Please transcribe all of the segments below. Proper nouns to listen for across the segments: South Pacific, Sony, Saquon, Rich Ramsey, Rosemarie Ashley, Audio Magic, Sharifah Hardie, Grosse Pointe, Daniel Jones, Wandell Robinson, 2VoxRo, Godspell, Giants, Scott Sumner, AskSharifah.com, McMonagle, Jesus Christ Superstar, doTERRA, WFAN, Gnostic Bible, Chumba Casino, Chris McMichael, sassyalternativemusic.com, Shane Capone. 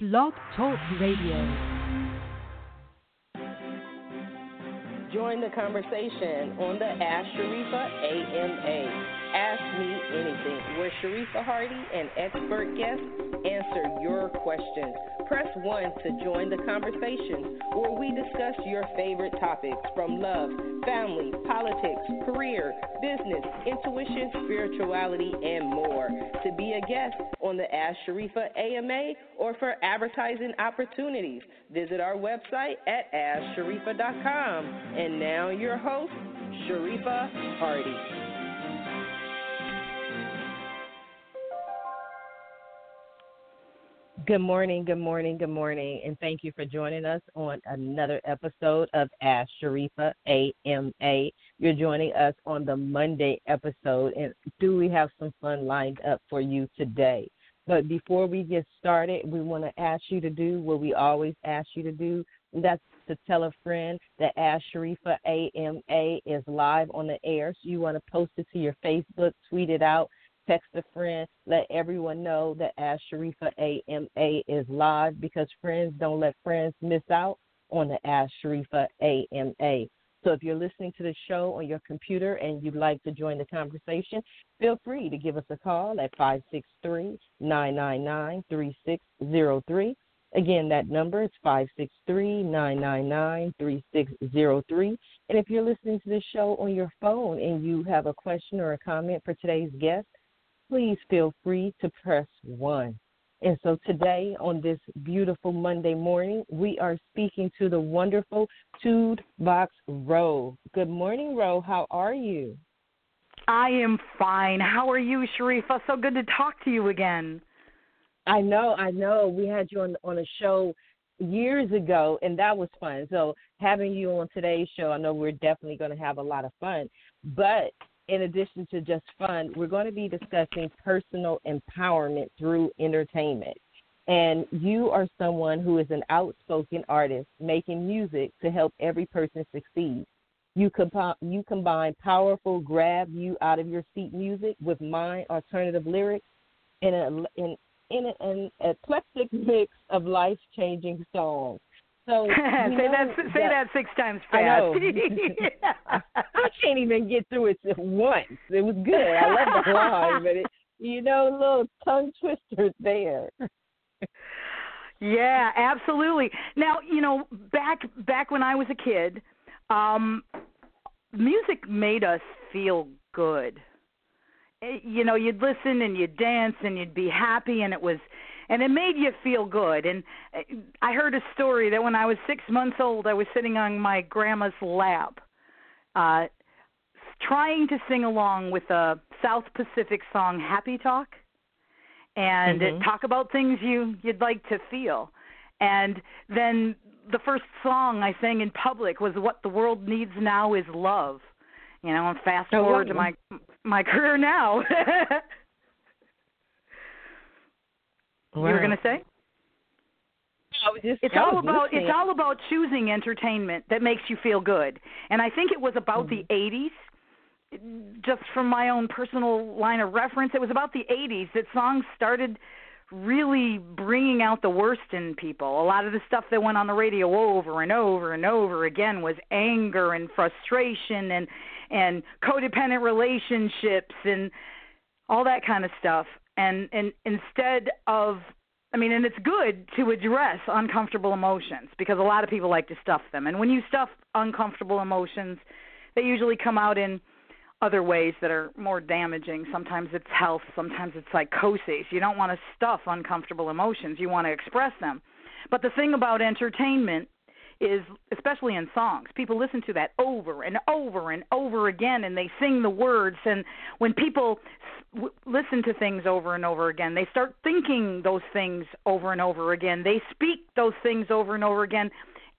Blog Talk Radio. Join the conversation on the Ask Sharifah AMA. Ask me anything, where Sharifah Hardie and expert guests answer your questions. Press 1 to join the conversation, where we discuss your favorite topics from love, family, politics, career, business, intuition, spirituality, and more. To be a guest on the Ask Sharifah AMA or for advertising opportunities, visit our website at AskSharifah.com. And now your host, Sharifah Hardie. Good morning, good morning, good morning, and thank you for joining us on another episode of Ask Sharifah AMA. You're joining us on the Monday episode, and do we have some fun lined up for you today? But before we get started, we want to ask you to do what we always ask you to do, and that's to tell a friend that Ask Sharifah AMA is live on the air, so you want to post it to your Facebook, tweet it out, text a friend, let everyone know that Ask Sharifah AMA is live, because friends don't let friends miss out on the Ask Sharifah AMA. So if you're listening to the show on your computer and you'd like to join the conversation, feel free to give us a call at 563-999-3603. Again, that number is 563-999-3603. And if you're listening to this show on your phone and you have a question or a comment for today's guest, please feel free to press 1. And so today, on this beautiful Monday morning, we are speaking to the wonderful 2VoxRo. Good morning, Ro. How are you? I am fine. How are you, Sharifah? So good to talk to you again. I know. We had you on a show years ago, and that was fun. So having you on today's show, I know we're definitely going to have a lot of fun. But in addition to just fun, we're going to be discussing personal empowerment through entertainment. And you are someone who is an outspoken artist making music to help every person succeed. You combine powerful grab-you-out-of-your-seat music with mind alternative lyrics in an eclectic mix of life-changing songs. So say that 6 times fast. I can't even get through it once. It was good. I love the line, but little tongue twisters there. Yeah, absolutely. Now, back when I was a kid, music made us feel good. You'd listen and you'd dance and you'd be happy, and it made you feel good. And I heard a story that when I was 6 months old, I was sitting on my grandma's lap trying to sing along with a South Pacific song, Happy Talk, and it talk about things you'd like to feel. And then the first song I sang in public was What the World Needs Now is Love. And fast forward to my career now. Wow. You were going to say? It's all about choosing entertainment that makes you feel good. And I think it was about the 80s, just from my own personal line of reference, it was about the 80s that songs started really bringing out the worst in people. A lot of the stuff that went on the radio over and over and over again was anger and frustration and codependent relationships and all that kind of stuff. And instead of, and it's good to address uncomfortable emotions, because a lot of people like to stuff them. And when you stuff uncomfortable emotions, they usually come out in other ways that are more damaging. Sometimes it's health, sometimes it's psychosis. You don't want to stuff uncomfortable emotions. You want to express them. But the thing about entertainment is, especially in songs, people listen to that over and over and over again, and they sing the words. And when people listen to things over and over again. They start thinking those things over and over again. They speak those things over and over again,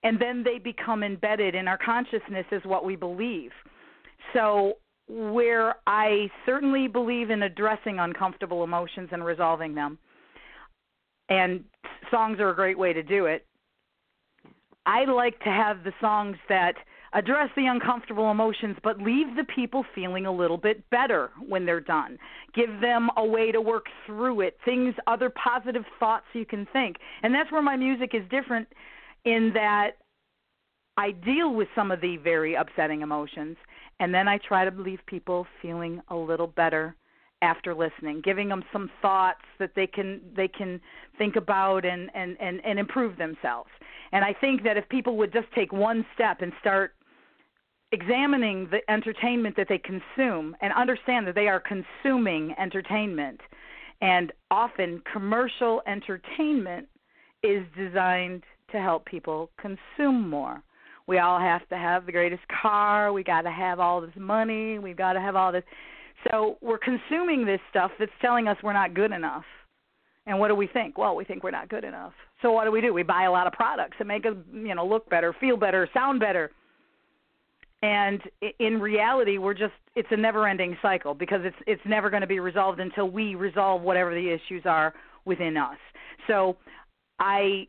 and then they become embedded in our consciousness as what we believe. So where I certainly believe in addressing uncomfortable emotions and resolving them, and songs are a great way to do it, I like to have the songs that address the uncomfortable emotions, but leave the people feeling a little bit better when they're done. Give them a way to work through it, things, other positive thoughts you can think. And that's where my music is different, in that I deal with some of the very upsetting emotions, and then I try to leave people feeling a little better after listening, giving them some thoughts that they can think about and improve themselves. And I think that if people would just take one step and start examining the entertainment that they consume and understand that they are consuming entertainment, and often commercial entertainment is designed to help people consume more. We all have to have the greatest car. We got to have all this money. We've got to have all this. So we're consuming this stuff that's telling us we're not good enough. And what do we think? Well, we think we're not good enough. So what do? We buy a lot of products that make us, look better, feel better, sound better. And in reality, it's a never-ending cycle, because it's never going to be resolved until we resolve whatever the issues are within us. So I've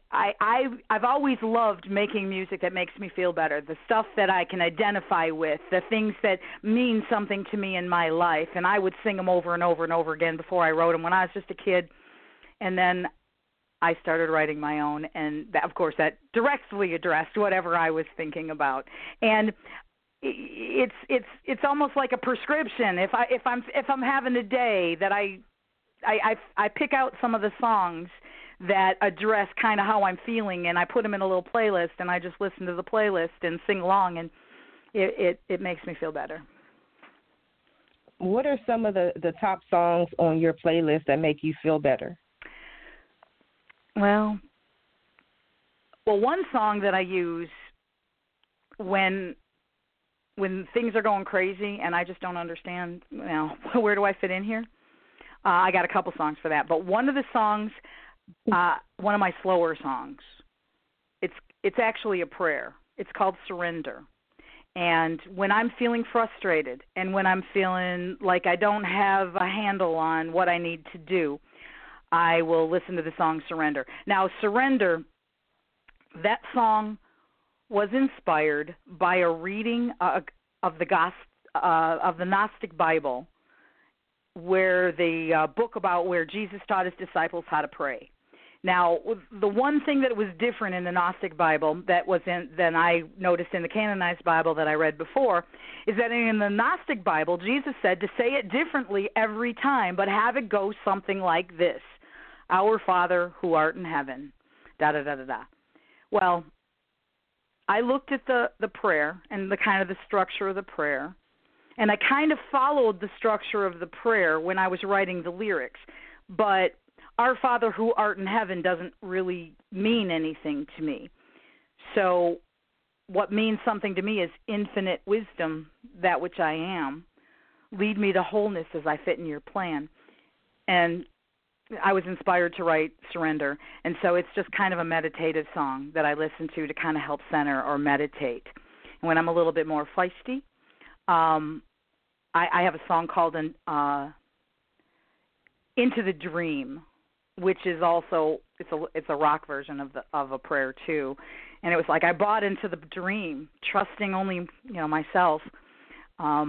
always loved making music that makes me feel better, the stuff that I can identify with, the things that mean something to me in my life. And I would sing them over and over and over again before I wrote them when I was just a kid. And then I started writing my own, and that, of course, that directly addressed whatever I was thinking about. And it's almost like a prescription. If I'm having a day that I pick out some of the songs that address kind of how I'm feeling, and I put them in a little playlist, and I just listen to the playlist and sing along, and it makes me feel better. What are some of the top songs on your playlist that make you feel better? Well, one song that I use when things are going crazy and I just don't understand, where do I fit in here? I got a couple songs for that, but one of the songs, one of my slower songs, it's actually a prayer. It's called Surrender. And when I'm feeling frustrated and when I'm feeling like I don't have a handle on what I need to do, I will listen to the song Surrender. Now, Surrender, that song was inspired by a reading of the Gnostic Bible, where the book about where Jesus taught his disciples how to pray. Now, the one thing that was different in the Gnostic Bible than I noticed in the Canonized Bible that I read before is that in the Gnostic Bible, Jesus said to say it differently every time, but have it go something like this: Our Father who art in heaven, da-da-da-da-da. Well, I looked at the prayer and the kind of the structure of the prayer, and I kind of followed the structure of the prayer when I was writing the lyrics, but Our Father who art in heaven doesn't really mean anything to me. So what means something to me is infinite wisdom, that which I am. Lead me to wholeness as I fit in your plan. And I was inspired to write Surrender. And so it's just kind of a meditative song that I listen to kind of help center or meditate. And when I'm a little bit more feisty, I have a song called Into the Dream, which is also it's a rock version of a prayer too, and it was like I bought into the dream, trusting only myself, and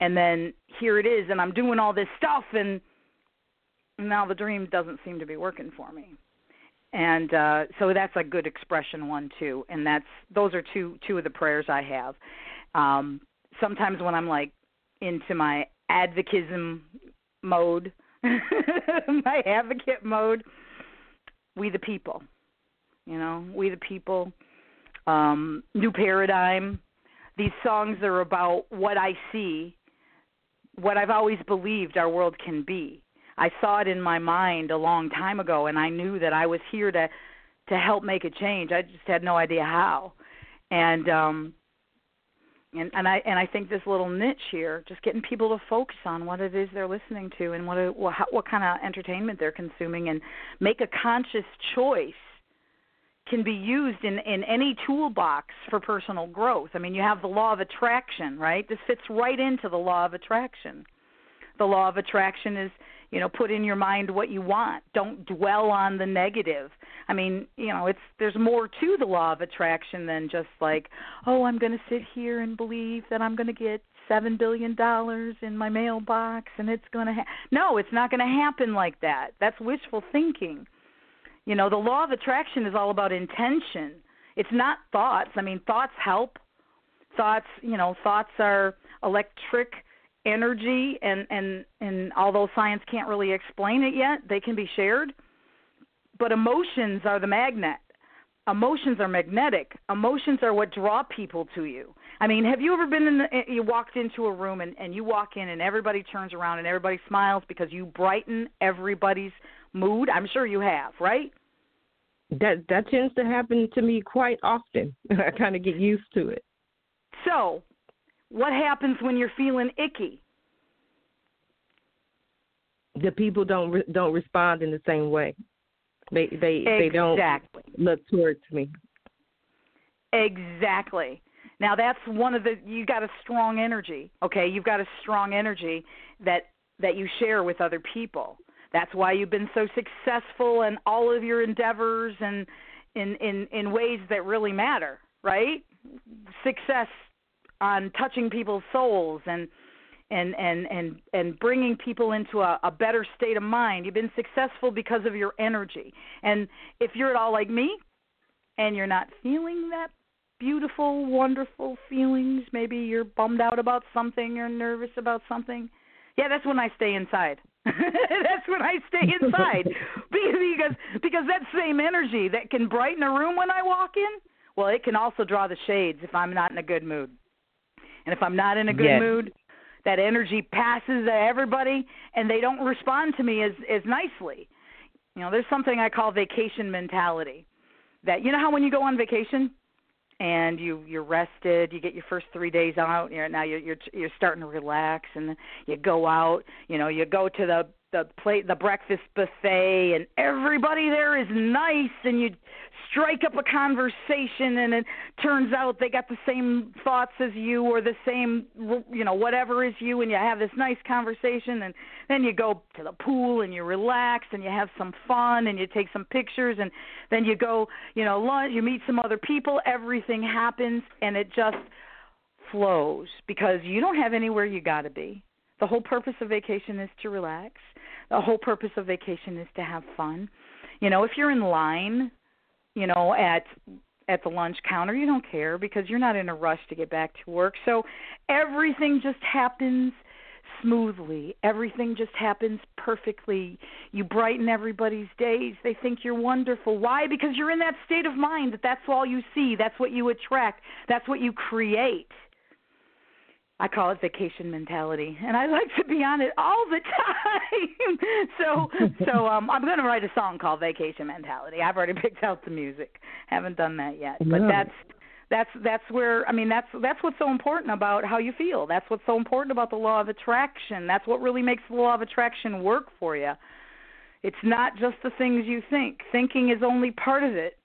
then here it is, and I'm doing all this stuff, and now the dream doesn't seem to be working for me, and so that's a good expression one too, and those are two of the prayers I have. Sometimes when I'm like into my advocism mode. My advocate mode, We the People, We the People, New Paradigm. These songs are about what I see, what I've always believed our world can be. I saw it in my mind a long time ago, and I knew that I was here to help make a change. I just had no idea how. And And I think this little niche here, just getting people to focus on what it is they're listening to and what kind of entertainment they're consuming, and make a conscious choice, can be used in any toolbox for personal growth. I mean, you have the law of attraction, right? This fits right into the law of attraction. The law of attraction is, you know, put in your mind what you want. Don't dwell on the negative. I mean, you know, there's more to the law of attraction than just like, oh, I'm going to sit here and believe that I'm going to get $7 billion in my mailbox and it's going to happen. No, it's not going to happen like that. That's wishful thinking. You know, the law of attraction is all about intention. It's not thoughts. I mean, thoughts help. Thoughts, you know, thoughts are electric energy, and although science can't really explain it yet, they can be shared. But emotions are the magnet. Emotions are magnetic. Emotions are what draw people to you. I mean, have you ever been you walked into a room and you walk in and everybody turns around and everybody smiles because you brighten everybody's mood? I'm sure you have, right? That tends to happen to me quite often. I kind of get used to it. So, what happens when you're feeling icky? The people don't respond in the same way. They don't look towards me. Exactly. Now that's one of you got a strong energy. Okay, you've got a strong energy that you share with other people. That's why you've been so successful in all of your endeavors and in ways that really matter, right? Success on touching people's souls and bringing people into a better state of mind. You've been successful because of your energy. And if you're at all like me and you're not feeling that beautiful, wonderful feelings, maybe you're bummed out about something or nervous about something, yeah, that's when I stay inside. That's when I stay inside because that same energy that can brighten a room when I walk in, well, it can also draw the shades if I'm not in a good mood. And if I'm not in a good mood, that energy passes to everybody, and they don't respond to me as nicely. You know, there's something I call vacation mentality. That, you know how when you go on vacation and you're rested, you get your first 3 days out, now you're starting to relax, and then you go out, you know, you go to the breakfast buffet, and everybody there is nice, and you strike up a conversation, and it turns out they got the same thoughts as you, or the same, you know, whatever is you, and you have this nice conversation, and then you go to the pool, and you relax, and you have some fun, and you take some pictures, and then you go, you know, lunch, you meet some other people, everything happens, and it just flows, because you don't have anywhere you got to be. The whole purpose of vacation is to relax. The whole purpose of vacation is to have fun. You know, if you're in line, you know, at the lunch counter, you don't care because you're not in a rush to get back to work. So everything just happens smoothly. Everything just happens perfectly. You brighten everybody's days. They think you're wonderful. Why? Because you're in that state of mind that that's all you see. That's what you attract. That's what you create. I call it vacation mentality, and I like to be on it all the time. So I'm going to write a song called Vacation Mentality. I've already picked out the music. Haven't done that yet, but that's where, I mean, that's what's so important about how you feel. That's what's so important about the law of attraction. That's what really makes the law of attraction work for you. It's not just the things you think. Thinking is only part of it.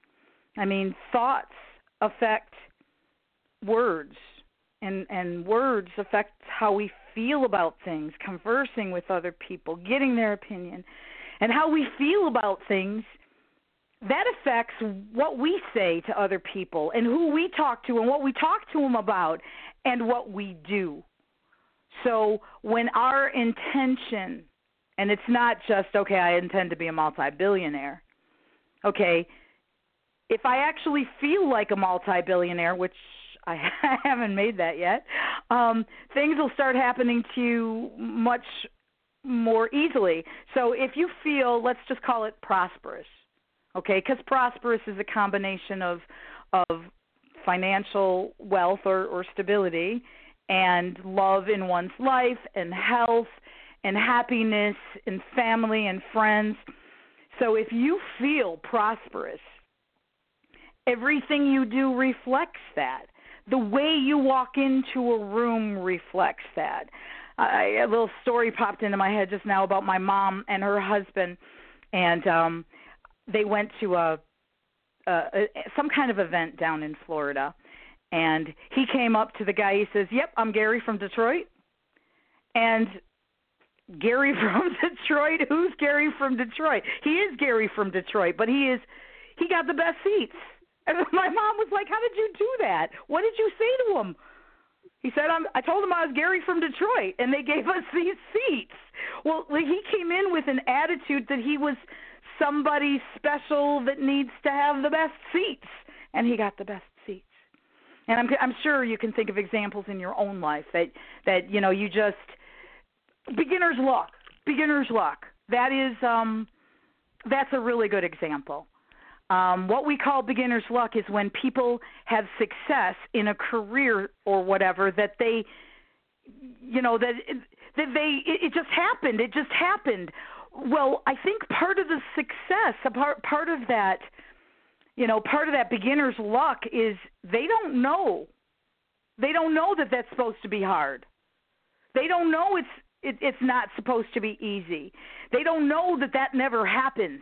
I mean, thoughts affect words. And words affect how we feel about things, conversing with other people, getting their opinion. And how we feel about things, that affects what we say to other people and who we talk to and what we talk to them about and what we do. So when our intention, and it's not just, okay, I intend to be a multi-billionaire, okay, if I actually feel like a multi-billionaire, which I haven't made that yet, things will start happening to you much more easily. So if you feel, let's just call it prosperous, okay, because prosperous is a combination of financial wealth or stability and love in one's life and health and happiness and family and friends. So if you feel prosperous, everything you do reflects that. the way you walk into a room reflects that. A little story popped into my head just now about my mom and her husband, and they went to some kind of event down in Florida, and he came up to the guy. He says, "Yep, I'm Gary from Detroit." And Gary from Detroit? Who's Gary from Detroit? He is Gary from Detroit, but he got the best seats. And my mom was like, "How did you do that? What did you say to him?" He said, I told him I was Gary from Detroit, and they gave us these seats. Well, he came in with an attitude that he was somebody special that needs to have the best seats, and he got the best seats. And I'm sure you can think of examples in your own life that you know, you just – beginner's luck. That is that's a really good example. What we call beginner's luck is when people have success in a career or whatever that they, you know, it just happened. It just happened. Well, I think part of the success, part of that beginner's luck is they don't know. They don't know that that's supposed to be hard. They don't know it's not supposed to be easy. They don't know that never happens.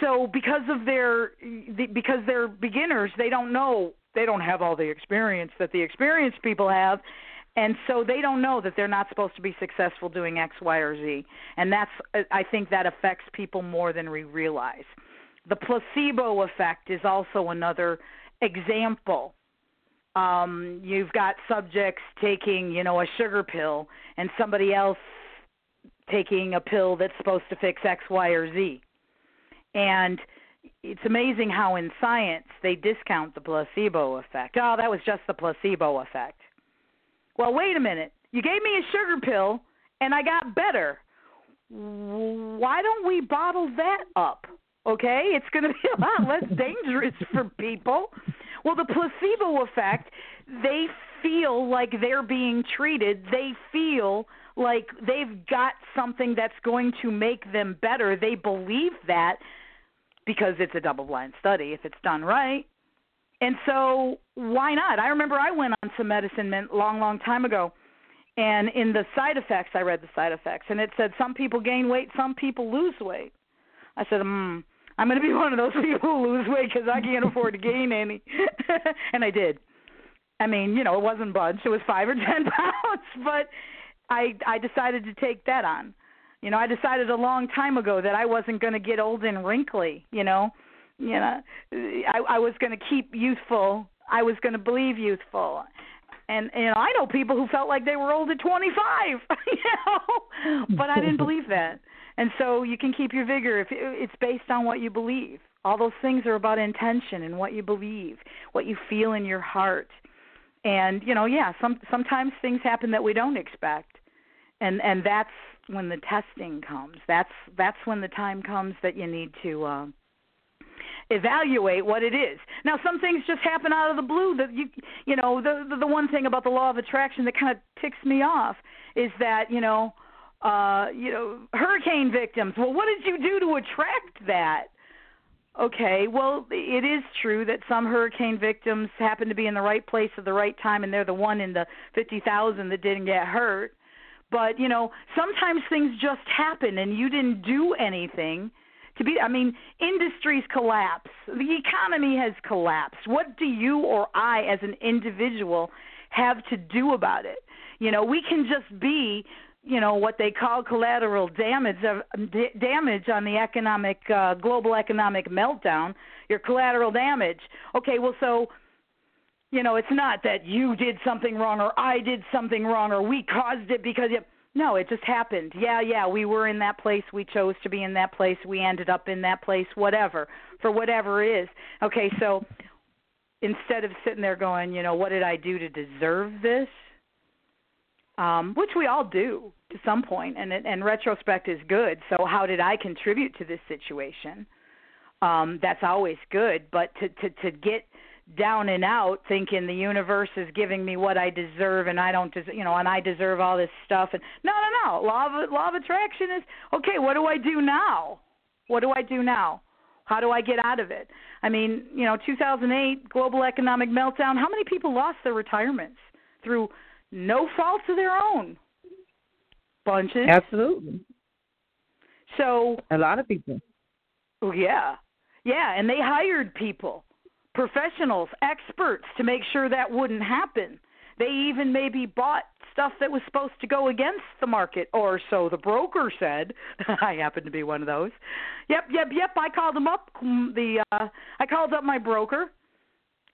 So because they're beginners, they don't know, they don't have all the experience that the experienced people have, and so they don't know that they're not supposed to be successful doing X, Y, or Z. And that's, I think that affects people more than we realize. The placebo effect is also another example. You've got subjects taking, you know, a sugar pill and somebody else taking a pill that's supposed to fix X, Y, or Z. And it's amazing how in science they discount the placebo effect. Oh, that was just the placebo effect. Well, wait a minute. You gave me a sugar pill, and I got better. Why don't we bottle that up, okay? It's going to be a lot less dangerous for people. Well, the placebo effect, they feel like they're being treated. They feel like they've got something that's going to make them better. They believe that. Because it's a double-blind study, if it's done right. And so why not? I remember I went on some medicine a long, long time ago, and in the side effects, I read the side effects, and it said some people gain weight, some people lose weight. I said, I'm going to be one of those people who lose weight because I can't afford to gain any. And I did. I mean, you know, it wasn't much. It was 5 or 10 pounds, but I decided to take that on. You know, I decided a long time ago that I wasn't going to get old and wrinkly, you know, I was going to keep youthful. I was going to believe youthful. And, you know, I know people who felt like they were old at 25, you know, but I didn't believe that. And so you can keep your vigor if it's based on what you believe. All those things are about intention and what you believe, what you feel in your heart. And, you know, yeah, sometimes things happen that we don't expect. And that's when the testing comes. That's when the time comes that you need to evaluate what it is. Now, some things just happen out of the blue. That you know, the one thing about the law of attraction that kind of ticks me off is that, you know, hurricane victims. Well, what did you do to attract that? Okay, well, it is true that some hurricane victims happen to be in the right place at the right time, and they're the one in the 50,000 that didn't get hurt. But, you know, sometimes things just happen and you didn't do anything to be – I mean, industries collapse. The economy has collapsed. What do you or I as an individual have to do about it? You know, we can just be, you know, what they call collateral damage on the economic global economic meltdown. You're collateral damage. Okay, well, so – you know, it's not that you did something wrong or I did something wrong or we caused it because no, it just happened. Yeah, we were in that place. We chose to be in that place. We ended up in that place, whatever, for whatever it is. Okay, so instead of sitting there going, you know, what did I do to deserve this, which we all do to some point, and retrospect is good. So how did I contribute to this situation? That's always good, but to get – down and out thinking the universe is giving me what I deserve and I don't, you know, and I deserve all this stuff. And no. Law of attraction is, okay, what do I do now? How do I get out of it? I mean, 2008, global economic meltdown. How many people lost their retirements through no faults of their own? Bunches. Absolutely. So a lot of people. Yeah. Yeah, and they hired people, professionals, experts to make sure that wouldn't happen. They even maybe bought stuff that was supposed to go against the market, or so the broker said. I happen to be one of those. Yep. I called them up. I called up my broker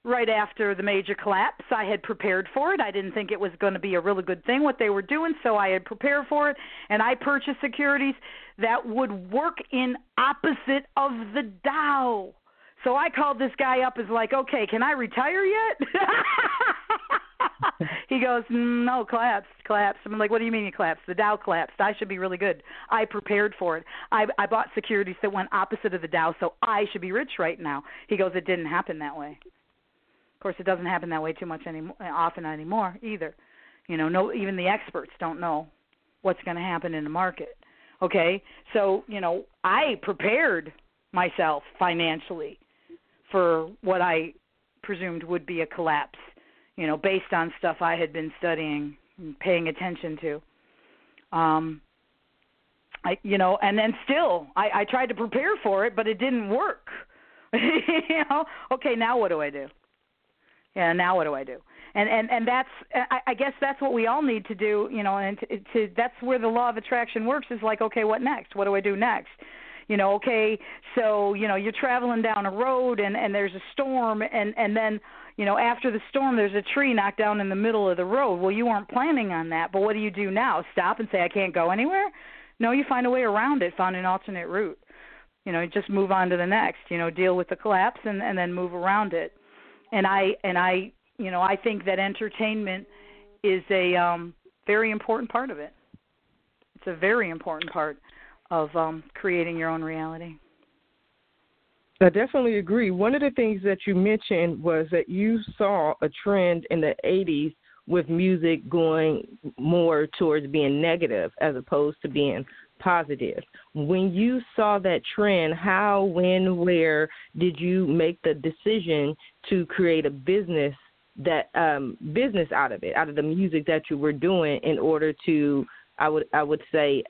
right after the major collapse. I had prepared for it. I didn't think it was going to be a really good thing, what they were doing, so I had prepared for it, and I purchased securities that would work in opposite of the Dow. So I called this guy up, is like, okay, can I retire yet? He goes, no, collapsed. I'm like, what do you mean you collapsed? The Dow collapsed. I should be really good. I prepared for it. I bought securities that went opposite of the Dow, so I should be rich right now. He goes, it didn't happen that way. Of course, it doesn't happen that way too much often anymore either. No, even the experts don't know what's going to happen in the market. Okay, so I prepared myself financially for what I presumed would be a collapse. Based on stuff I had been studying and paying attention to. And then still, I tried to prepare for it, but it didn't work. Okay, now what do I do? Yeah, now what do I do? And that's, I guess that's what we all need to do, that's where the law of attraction works, is like, okay, what next? What do I do next? Okay, so, you're traveling down a road and there's a storm and then, after the storm, there's a tree knocked down in the middle of the road. Well, you weren't planning on that, but what do you do now? Stop and say, I can't go anywhere? No, you find a way around it, find an alternate route. Just move on to the next, deal with the collapse and then move around it. And I think that entertainment is a very important part of it. It's a very important part of creating your own reality. I definitely agree. One of the things that you mentioned was that you saw a trend in the 80s with music going more towards being negative as opposed to being positive. When you saw that trend, how, when, where did you make the decision to create a business that business out of it, out of the music that you were doing, in order to, I would say,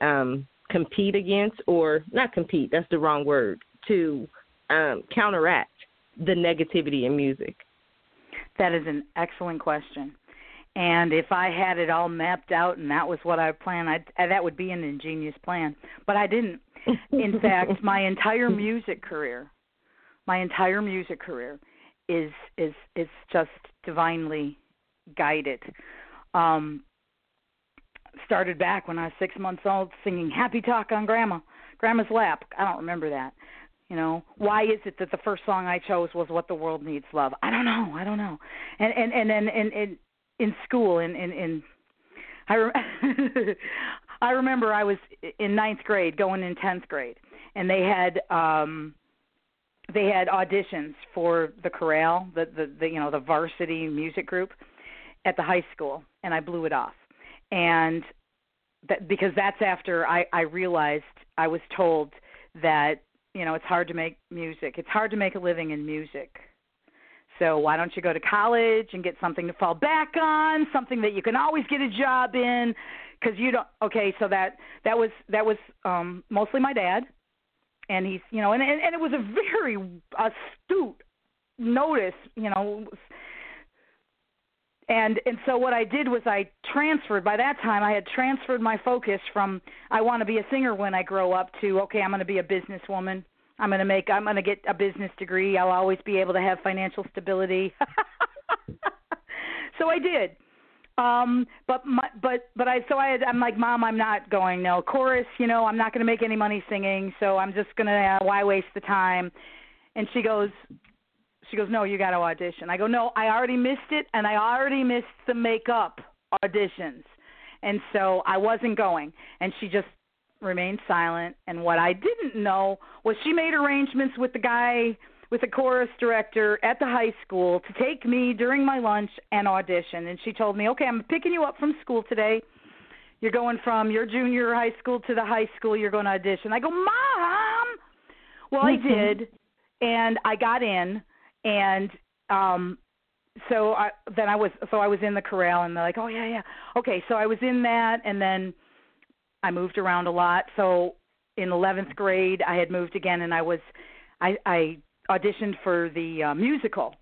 compete against, or not compete, that's the wrong word, to counteract the negativity in music? That is an excellent question. And if I had it all mapped out and that was what I planned, that would be an ingenious plan. But I didn't. In fact, my entire music career is just divinely guided. Started back when I was 6 months old, singing Happy Talk on Grandma's lap. I don't remember that. Why is it that the first song I chose was What the World Needs Love? I don't know. And then in school, I remember I was in ninth grade, going in 10th grade, and they had auditions for the chorale, the varsity music group at the high school, and I blew it off. And because that's after I realized, I was told that, it's hard to make music. It's hard to make a living in music. So why don't you go to college and get something to fall back on, something that you can always get a job in? Because you don't. Okay, so that was mostly my dad, and he's and it was a very astute notice, And so what I did was I transferred. By that time, I had transferred my focus from I want to be a singer when I grow up to, okay, I'm going to be a businesswoman. I'm going to get a business degree. I'll always be able to have financial stability. So I did. I'm like, Mom, I'm not going no chorus. I'm not going to make any money singing. So I'm just going to why waste the time? And she goes, no, you got to audition. I go, no, I already missed it, and I already missed the makeup auditions. And so I wasn't going. And she just remained silent. And what I didn't know was she made arrangements with the guy, with the chorus director at the high school, to take me during my lunch and audition. And she told me, okay, I'm picking you up from school today. You're going from your junior high school to the high school. You're going to audition. I go, Mom! Well, I did. And I got in, and so I was in the corral, and they're like, oh yeah, yeah, okay. So I was in that, and then I moved around a lot. So in 11th grade, I had moved again, and I auditioned for the musical,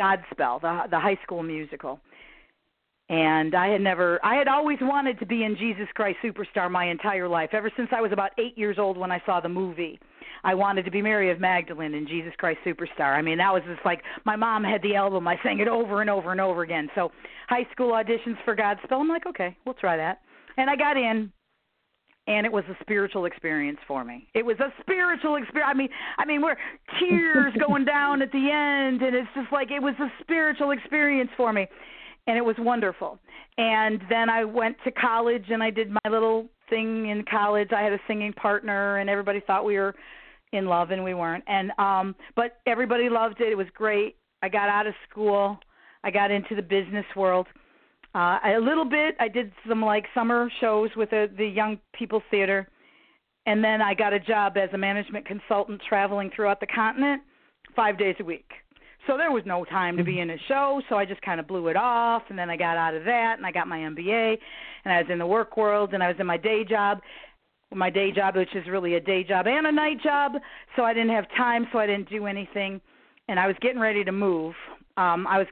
Godspell, the high school musical. And I had always wanted to be in Jesus Christ Superstar my entire life. Ever since I was about 8 years old when I saw the movie, I wanted to be Mary of Magdalene in Jesus Christ Superstar. I mean, that was just like, my mom had the album. I sang it over and over and over again. So high school auditions for Godspell, I'm like, okay, we'll try that. And I got in, and it was a spiritual experience for me. It was a spiritual experience. I mean, we're tears going down at the end, and it's just like, it was a spiritual experience for me. And it was wonderful. And then I went to college, and I did my little thing in college. I had a singing partner, and everybody thought we were in love, and we weren't. And but everybody loved it. It was great. I got out of school. I got into the business world a little bit. I did some like summer shows with the Young People's Theater, and then I got a job as a management consultant traveling throughout the continent 5 days a week. So there was no time to be in a show, so I just kind of blew it off, and then I got out of that, and I got my MBA, and I was in the work world, and I was in my day job, which is really a day job and a night job, so I didn't have time, so I didn't do anything, and I was getting ready to move. I was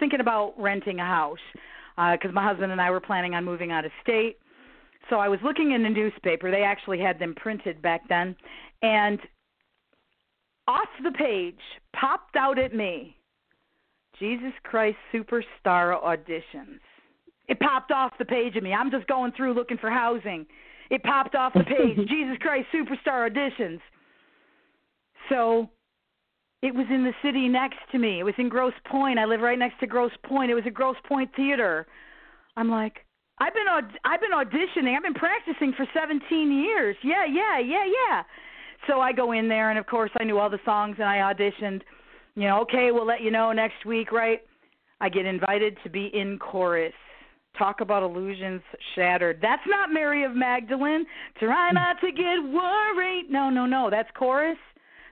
thinking about renting a house because my husband and I were planning on moving out of state, so I was looking in the newspaper. They actually had them printed back then, and off the page, popped out at me, Jesus Christ Superstar auditions. It popped off the page at me. I'm just going through looking for housing. It popped off the page, Jesus Christ Superstar auditions. So it was in the city next to me. It was in Grosse Pointe. I live right next to Grosse Pointe. It was a Grosse Pointe theater. I'm like, I've been auditioning. I've been practicing for 17 years. Yeah. So I go in there, and, of course, I knew all the songs, and I auditioned. You know, okay, we'll let you know next week, right? I get invited to be in chorus. Talk about illusions shattered. That's not Mary of Magdalene. Try not to get worried. No, that's chorus.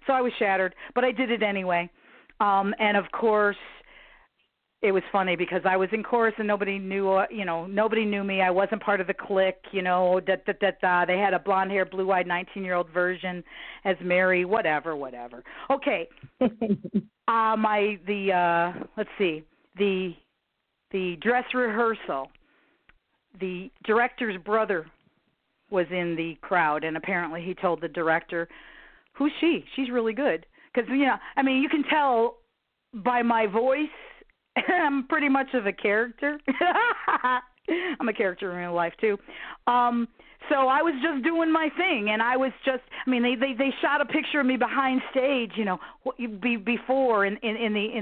So I was shattered, but I did it anyway. And, of course, it was funny because I was in chorus and nobody knew me. I wasn't part of the clique, They had a blonde haired, blue eyed 19-year-old version as Mary, whatever. Okay. The dress rehearsal, the director's brother was in the crowd, and apparently he told the director, "Who's she? She's really good." Because you can tell by my voice. I'm pretty much of a character. I'm a character in real life, too. So I was just doing my thing, and I was just, they shot a picture of me behind stage, before in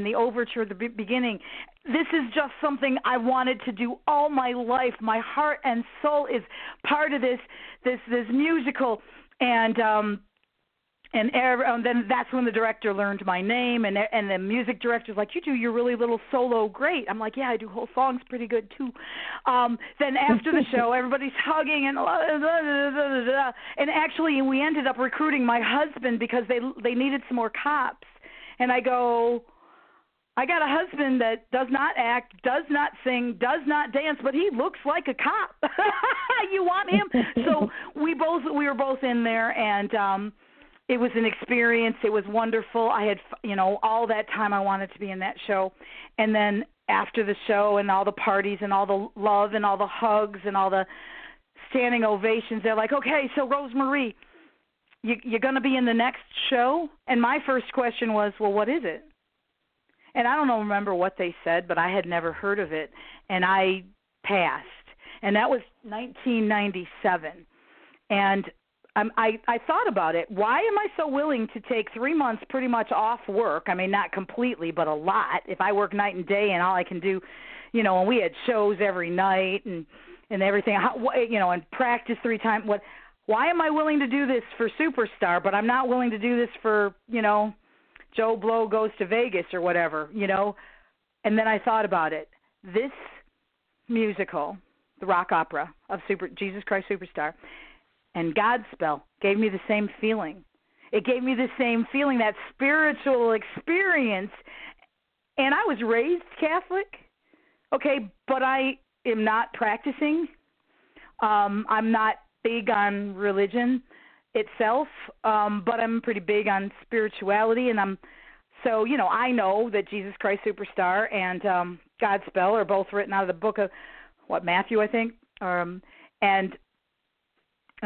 the overture at the beginning. This is just something I wanted to do all my life. My heart and soul is part of this musical, And then that's when the director learned my name, and the music director's like, "You do your really little solo great." I'm like, "Yeah, I do whole songs pretty good too." Then after the show, everybody's hugging and blah, blah, blah. And actually, we ended up recruiting my husband because they needed some more cops. And I go, I got a husband that does not act, does not sing, does not dance, but he looks like a cop. You want him? So we were both in there, and it was an experience. It was wonderful. I had, all that time I wanted to be in that show. And then after the show and all the parties and all the love and all the hugs and all the standing ovations, they're like, "Okay, so Rosemarie, you're going to be in the next show?" And my first question was, "Well, what is it?" And I remember what they said, but I had never heard of it. And I passed. And that was 1997. And I thought about it. Why am I so willing to take 3 months pretty much off work? I mean, not completely, but a lot. If I work night and day and all I can do, and we had shows every night and everything, and practice 3 times. Why am I willing to do this for Superstar, but I'm not willing to do this for, Joe Blow Goes to Vegas or whatever, And then I thought about it. This musical, the rock opera of Jesus Christ Superstar, and Godspell gave me the same feeling. It gave me the same feeling, that spiritual experience. And I was raised Catholic, okay, but I am not practicing. I'm not big on religion itself, but I'm pretty big on spirituality. And I know that Jesus Christ Superstar and Godspell are both written out of the book of, Matthew, I think. And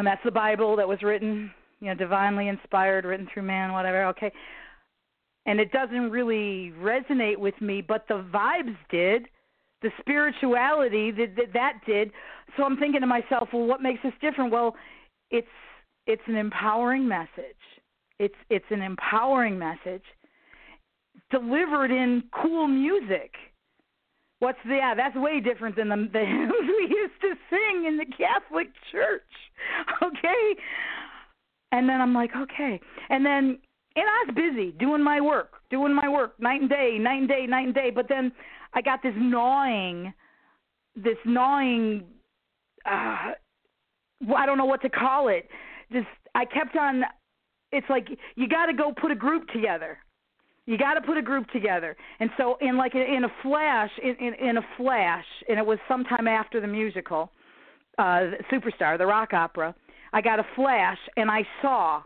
that's the Bible that was written, divinely inspired, written through man, whatever, okay. And it doesn't really resonate with me, but the vibes did, the spirituality, that did. So I'm thinking to myself, well, what makes this different? Well, it's an empowering message. It's an empowering message delivered in cool music. That's way different than the hymns we used to sing in the Catholic Church, okay? And then I'm like, okay. And I was busy doing my work, night and day. But then I got this gnawing, I don't know what to call it. It's like you got to go put a group together. And so in a flash, and it was sometime after the musical, Superstar, the rock opera, I got a flash and I saw,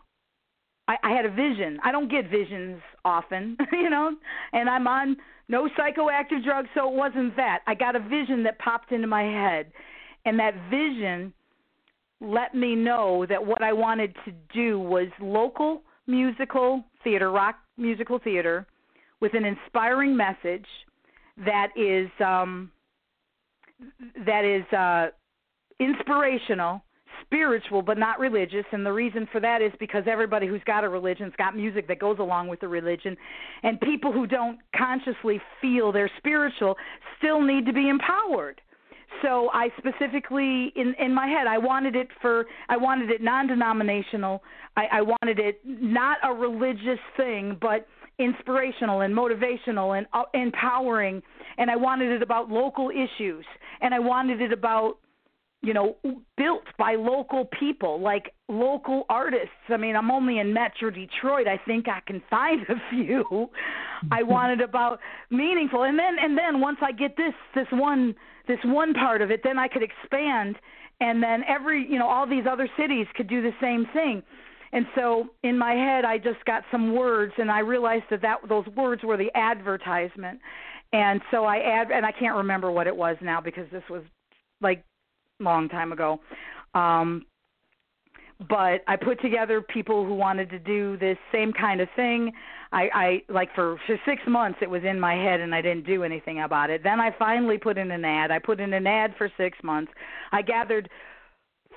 I had a vision. I don't get visions often, and I'm on no psychoactive drugs, so it wasn't that. I got a vision that popped into my head, and that vision let me know that what I wanted to do was local musical theater, rock musical theater, with an inspiring message that is inspirational, spiritual, but not religious. And the reason for that is because everybody who's got a religion's got music that goes along with the religion, and people who don't consciously feel they're spiritual still need to be empowered. So I specifically, in my head, I wanted it non-denominational. I wanted it not a religious thing, but inspirational and motivational and empowering. And I wanted it about local issues. And I wanted it about, built by local people, like local artists. I mean, I'm only in Metro Detroit. I think I can find a few. I wanted about meaningful. And then once I get this one part of it, then I could expand. And then all these other cities could do the same thing. And so in my head, I just got some words, and I realized that those words were the advertisement. And so I can't remember what it was now, because this was like long time ago, but I put together people who wanted to do this same kind of thing. I like for 6 months it was in my head, and I didn't do anything about it. Then I finally put in an ad. I put in an ad for 6 months. I gathered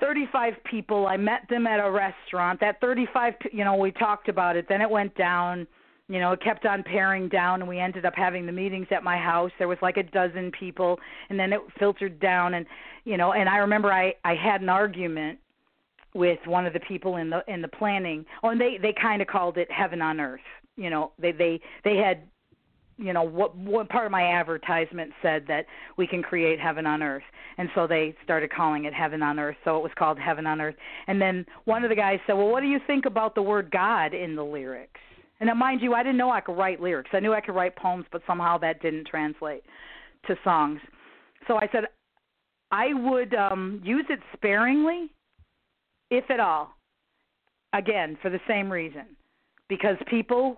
35 people. I met them at a restaurant. That 35, we talked about it. Then it went down. It kept on paring down, and we ended up having the meetings at my house. There was like 12 people, and then it filtered down. And, and I remember I had an argument with one of the people in the planning. Oh, and they kind of called it heaven on earth. They had, what part of my advertisement said that we can create heaven on earth. And so they started calling it heaven on earth. So it was called heaven on earth. And then one of the guys said, well, what do you think about the word God in the lyrics? And now, mind you, I didn't know I could write lyrics. I knew I could write poems, but somehow that didn't translate to songs. So I said I would use it sparingly, if at all, again, for the same reason, because people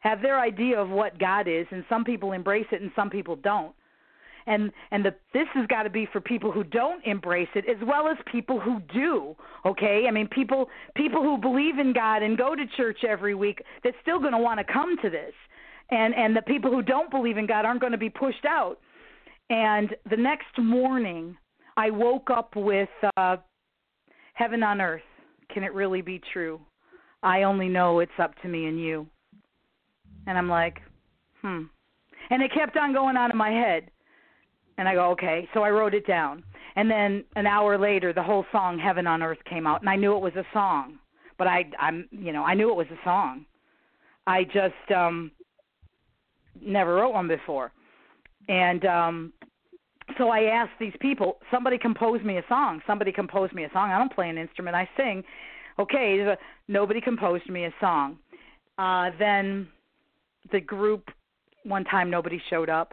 have their idea of what God is, and some people embrace it and some people don't. And this has got to be for people who don't embrace it as well as people who do, okay? I mean, people who believe in God and go to church every week, they're still going to want to come to this. And the people who don't believe in God aren't going to be pushed out. And the next morning, I woke up with heaven on earth. Can it really be true? I only know it's up to me and you. And I'm like, And it kept on going out of my head. And I go, okay, so I wrote it down. And then an hour later, the whole song Heaven on Earth came out, and I knew it was a song. But I knew it was a song. I just never wrote one before. And so I asked these people, somebody compose me a song. I don't play an instrument. I sing. okay, nobody composed me a song. Then the group, one time nobody showed up,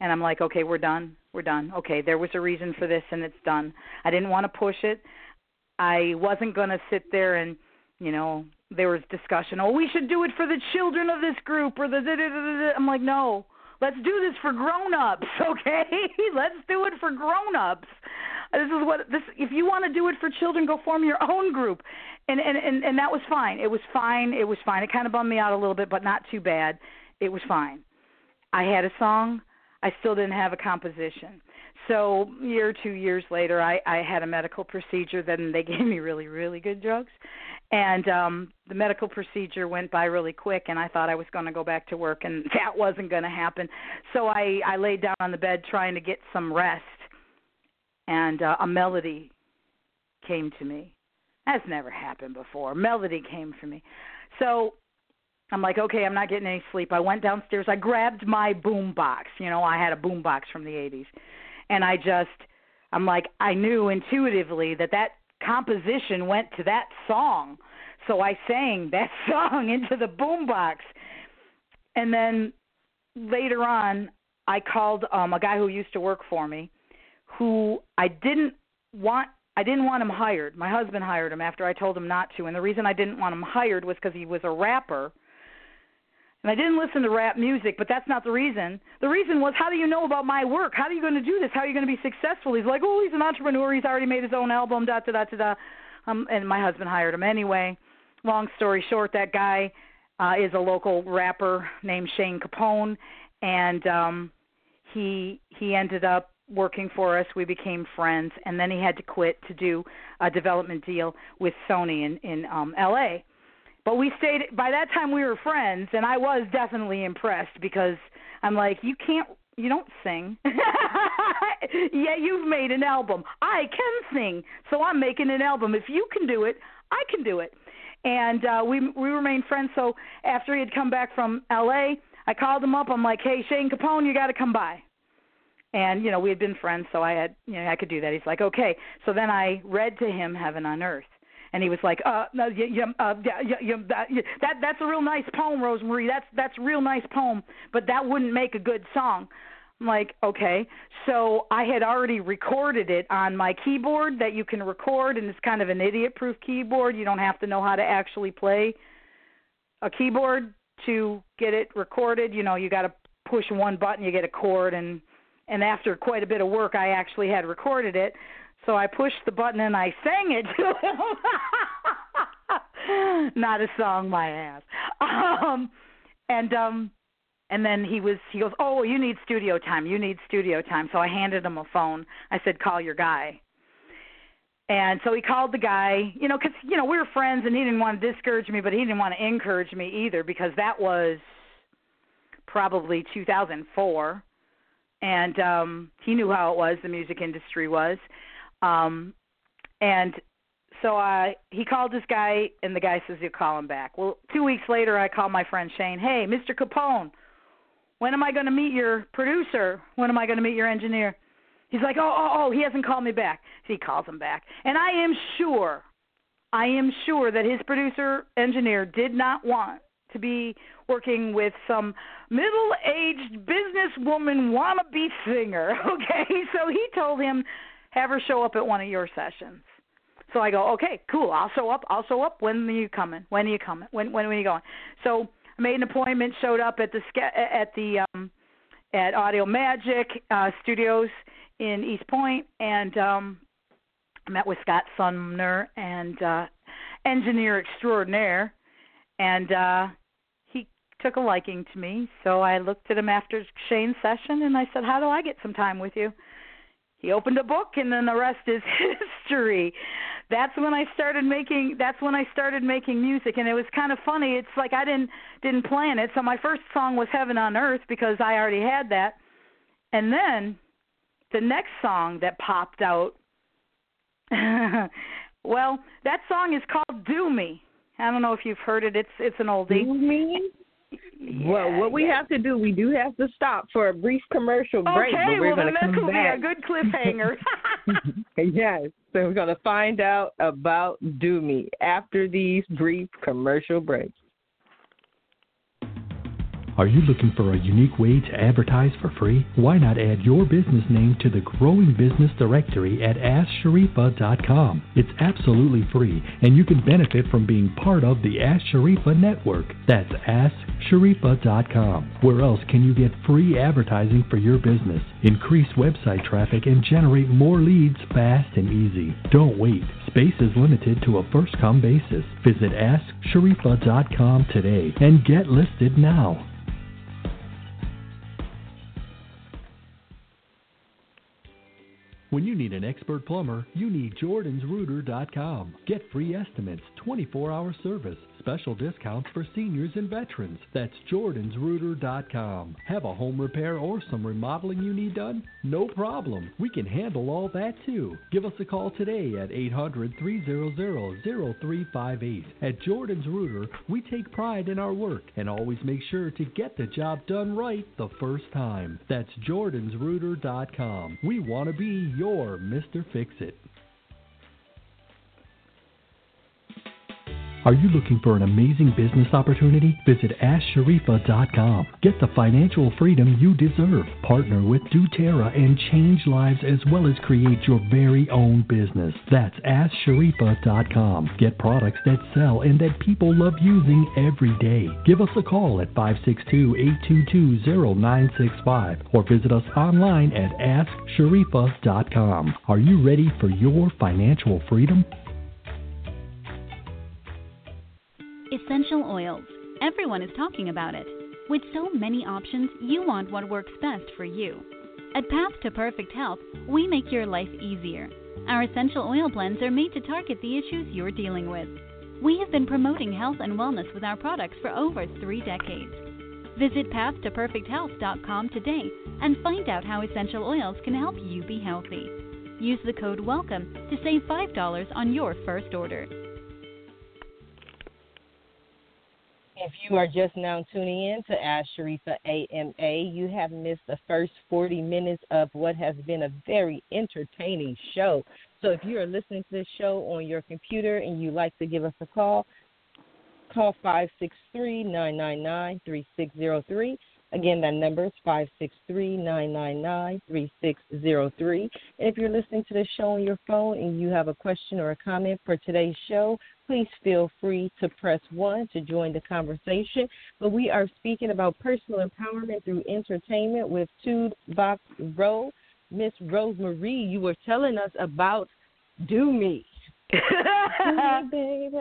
and I'm like, okay, we're done. Okay, there was a reason for this, and it's done. I didn't want to push it. I wasn't going to sit there and, you know, there was discussion, oh, we should do it for the children of this group or the da-da-da-da-da. I'm like, no, let's do this for grown-ups, okay? Let's do it for grown-ups. If you want to do it for children, go form your own group. And that was fine. It was fine. It kind of bummed me out a little bit, but not too bad. It was fine. I had a song. I still didn't have a composition. So a year or 2 years later, I had a medical procedure. Then they gave me really, really good drugs. And the medical procedure went by really quick, and I thought I was going to go back to work, and that wasn't going to happen. So I laid down on the bed trying to get some rest, and a melody came to me. That's never happened before. Melody came for me. So I'm like, okay, I'm not getting any sleep. I went downstairs. I grabbed my boom box. You know, I had a boom box from the 80s. And I'm like, I knew intuitively that composition went to that song. So I sang that song into the boom box. And then later on, I called a guy who used to work for me, who I didn't want him hired. My husband hired him after I told him not to. And the reason I didn't want him hired was because he was a rapper. And I didn't listen to rap music, but that's not the reason. The reason was, how do you know about my work? How are you going to do this? How are you going to be successful? He's like, oh, he's an entrepreneur. He's already made his own album, da-da-da-da-da. And my husband hired him anyway. Long story short, that guy is a local rapper named Shane Capone, and he ended up working for us. We became friends, and then he had to quit to do a development deal with Sony in L.A., but we stayed. By that time, we were friends, and I was definitely impressed because I'm like, you don't sing. Yeah, you've made an album. I can sing, so I'm making an album. If you can do it, I can do it. And we remained friends. So after he had come back from L.A., I called him up. I'm like, hey, Shane Capone, you got to come by. And, you know, we had been friends, so I could do that. He's like, okay. So then I read to him Heaven on Earth. And he was like, that's a real nice poem, Rosemarie. That's a real nice poem, but that wouldn't make a good song. I'm like, okay. So I had already recorded it on my keyboard that you can record, and it's kind of an idiot-proof keyboard. You don't have to know how to actually play a keyboard to get it recorded. You know, you got to push one button, you get a chord, and after quite a bit of work, I actually had recorded it. So I pushed the button and I sang it to him. Not a song, my ass. And then he goes, oh, you need studio time. So I handed him a phone. I said, call your guy. And so he called the guy, you know, because, you know, we were friends and he didn't want to discourage me, but he didn't want to encourage me either because that was probably 2004. And he knew how it was, the music industry was. And so he called this guy, and the guy says, you'll call him back. Well, 2 weeks later, I called my friend Shane. Hey, Mr. Capone, when am I going to meet your producer? When am I going to meet your engineer? He's like, oh, he hasn't called me back. So he calls him back. And I am sure that his producer engineer did not want to be working with some middle-aged businesswoman wannabe singer, okay? So he told him, have her show up at one of your sessions. So I go, okay, cool, I'll show up. When are you coming? When are you going? So I made an appointment, showed up at Audio Magic Studios in East Point, and I met with Scott Sumner and engineer extraordinaire, and took a liking to me, so I looked at him after Shane's session, and I said, how do I get some time with you? He opened a book, and then the rest is history. That's when I started making music, and it was kind of funny. It's like I didn't plan it, so my first song was Heaven on Earth because I already had that, and then the next song that popped out, well, that song is called Do Me. I don't know if you've heard it. It's an oldie. Do Me? Yeah, well, what we have to do, we do have to stop for a brief commercial break. Okay, well, then this will be a good cliffhanger. Yes. So we're going to find out about Do Me after these brief commercial breaks. Are you looking for a unique way to advertise for free? Why not add your business name to the growing business directory at AskSharifah.com? It's absolutely free, and you can benefit from being part of the Ask Sharifah network. That's AskSharifah.com. Where else can you get free advertising for your business, increase website traffic, and generate more leads fast and easy? Don't wait. Space is limited to a first-come basis. Visit AskSharifah.com today and get listed now. When you need an expert plumber, you need JordansRooter.com. Get free estimates, 24-hour service, special discounts for seniors and veterans. That's JordansRooter.com. Have a home repair or some remodeling you need done? No problem. We can handle all that, too. Give us a call today at 800-300-0358. At Jordan's Rooter, we take pride in our work and always make sure to get the job done right the first time. That's JordansRooter.com. We want to be your Mr. Fix-It. Are you looking for an amazing business opportunity? Visit AskSharifah.com. Get the financial freedom you deserve. Partner with doTERRA and change lives as well as create your very own business. That's AskSharifah.com. Get products that sell and that people love using every day. Give us a call at 562-822-0965 or visit us online at AskSharifah.com. Are you ready for your financial freedom? Essential oils. Everyone is talking about it. With so many options, you want what works best for you. At Path to Perfect Health, we make your life easier. Our essential oil blends are made to target the issues you're dealing with. We have been promoting health and wellness with our products for over 3 decades. Visit pathtoperfecthealth.com today and find out how essential oils can help you be healthy. Use the code WELCOME to save $5 on your first order. If you are just now tuning in to Ask Sharifah AMA, you have missed the first 40 minutes of what has been a very entertaining show. So if you are listening to this show on your computer and you'd like to give us a call, call 563-999-3603. Again, that number is 563-999-3603. And if you're listening to this show on your phone and you have a question or a comment for today's show, please feel free to press 1 to join the conversation. But we are speaking about personal empowerment through entertainment with 2VoxRo. Miss Rosemarie, you were telling us about Do Me. Do Me, baby.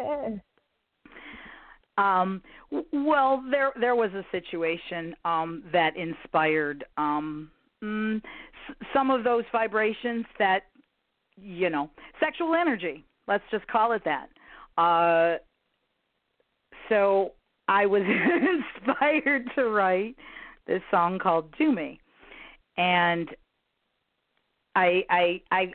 Well, there was a situation that inspired some of those vibrations that, you know, sexual energy, let's just call it that. So I was inspired to write this song called Do Me. And I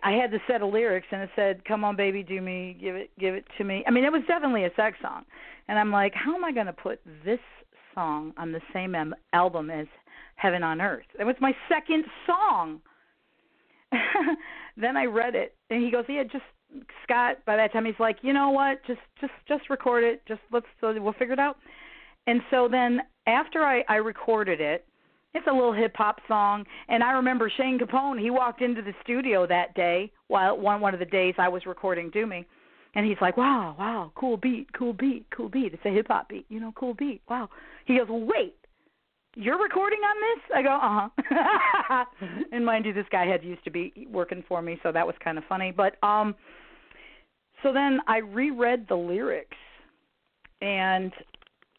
had to set of lyrics, and it said, "Come on, baby, do me, give it to me." I mean, it was definitely a sex song, and I'm like, how am I going to put this song on the same album as Heaven on Earth? That was my second song. Then I read it, and he goes, "Yeah, just Scott." By that time, he's like, "You know what? Just record it. Just we'll figure it out." And so then after I recorded it. It's a little hip-hop song, and I remember Shane Capone, he walked into the studio that day, one of the days I was recording Do Me, and he's like, wow, cool beat. It's a hip-hop beat, cool beat, wow. He goes, wait, you're recording on this? I go, uh-huh. And mind you, this guy had used to be working for me, so that was kind of funny. But so then I reread the lyrics, and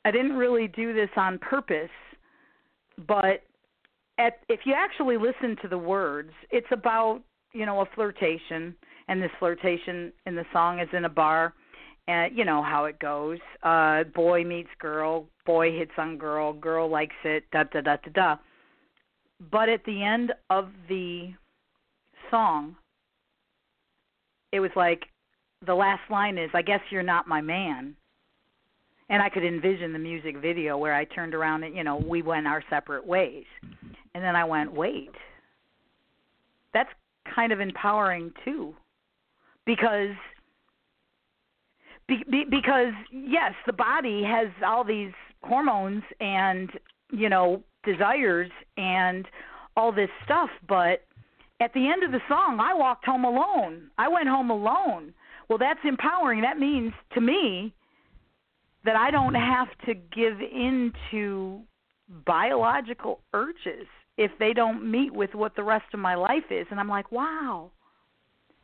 I didn't really do this on purpose, but if you actually listen to the words, it's about, a flirtation, and this flirtation in the song is in a bar, and you know how it goes. Boy meets girl, boy hits on girl, girl likes it, da-da-da-da-da. But at the end of the song, it was like the last line is, I guess you're not my man. And I could envision the music video where I turned around and, we went our separate ways. And then I went, wait, that's kind of empowering too, because yes, the body has all these hormones and, you know, desires and all this stuff, but at the end of the song, I walked home alone. I went home alone. Well, that's empowering. That means to me that I don't have to give in to biological urges if they don't meet with what the rest of my life is. And I'm like, wow,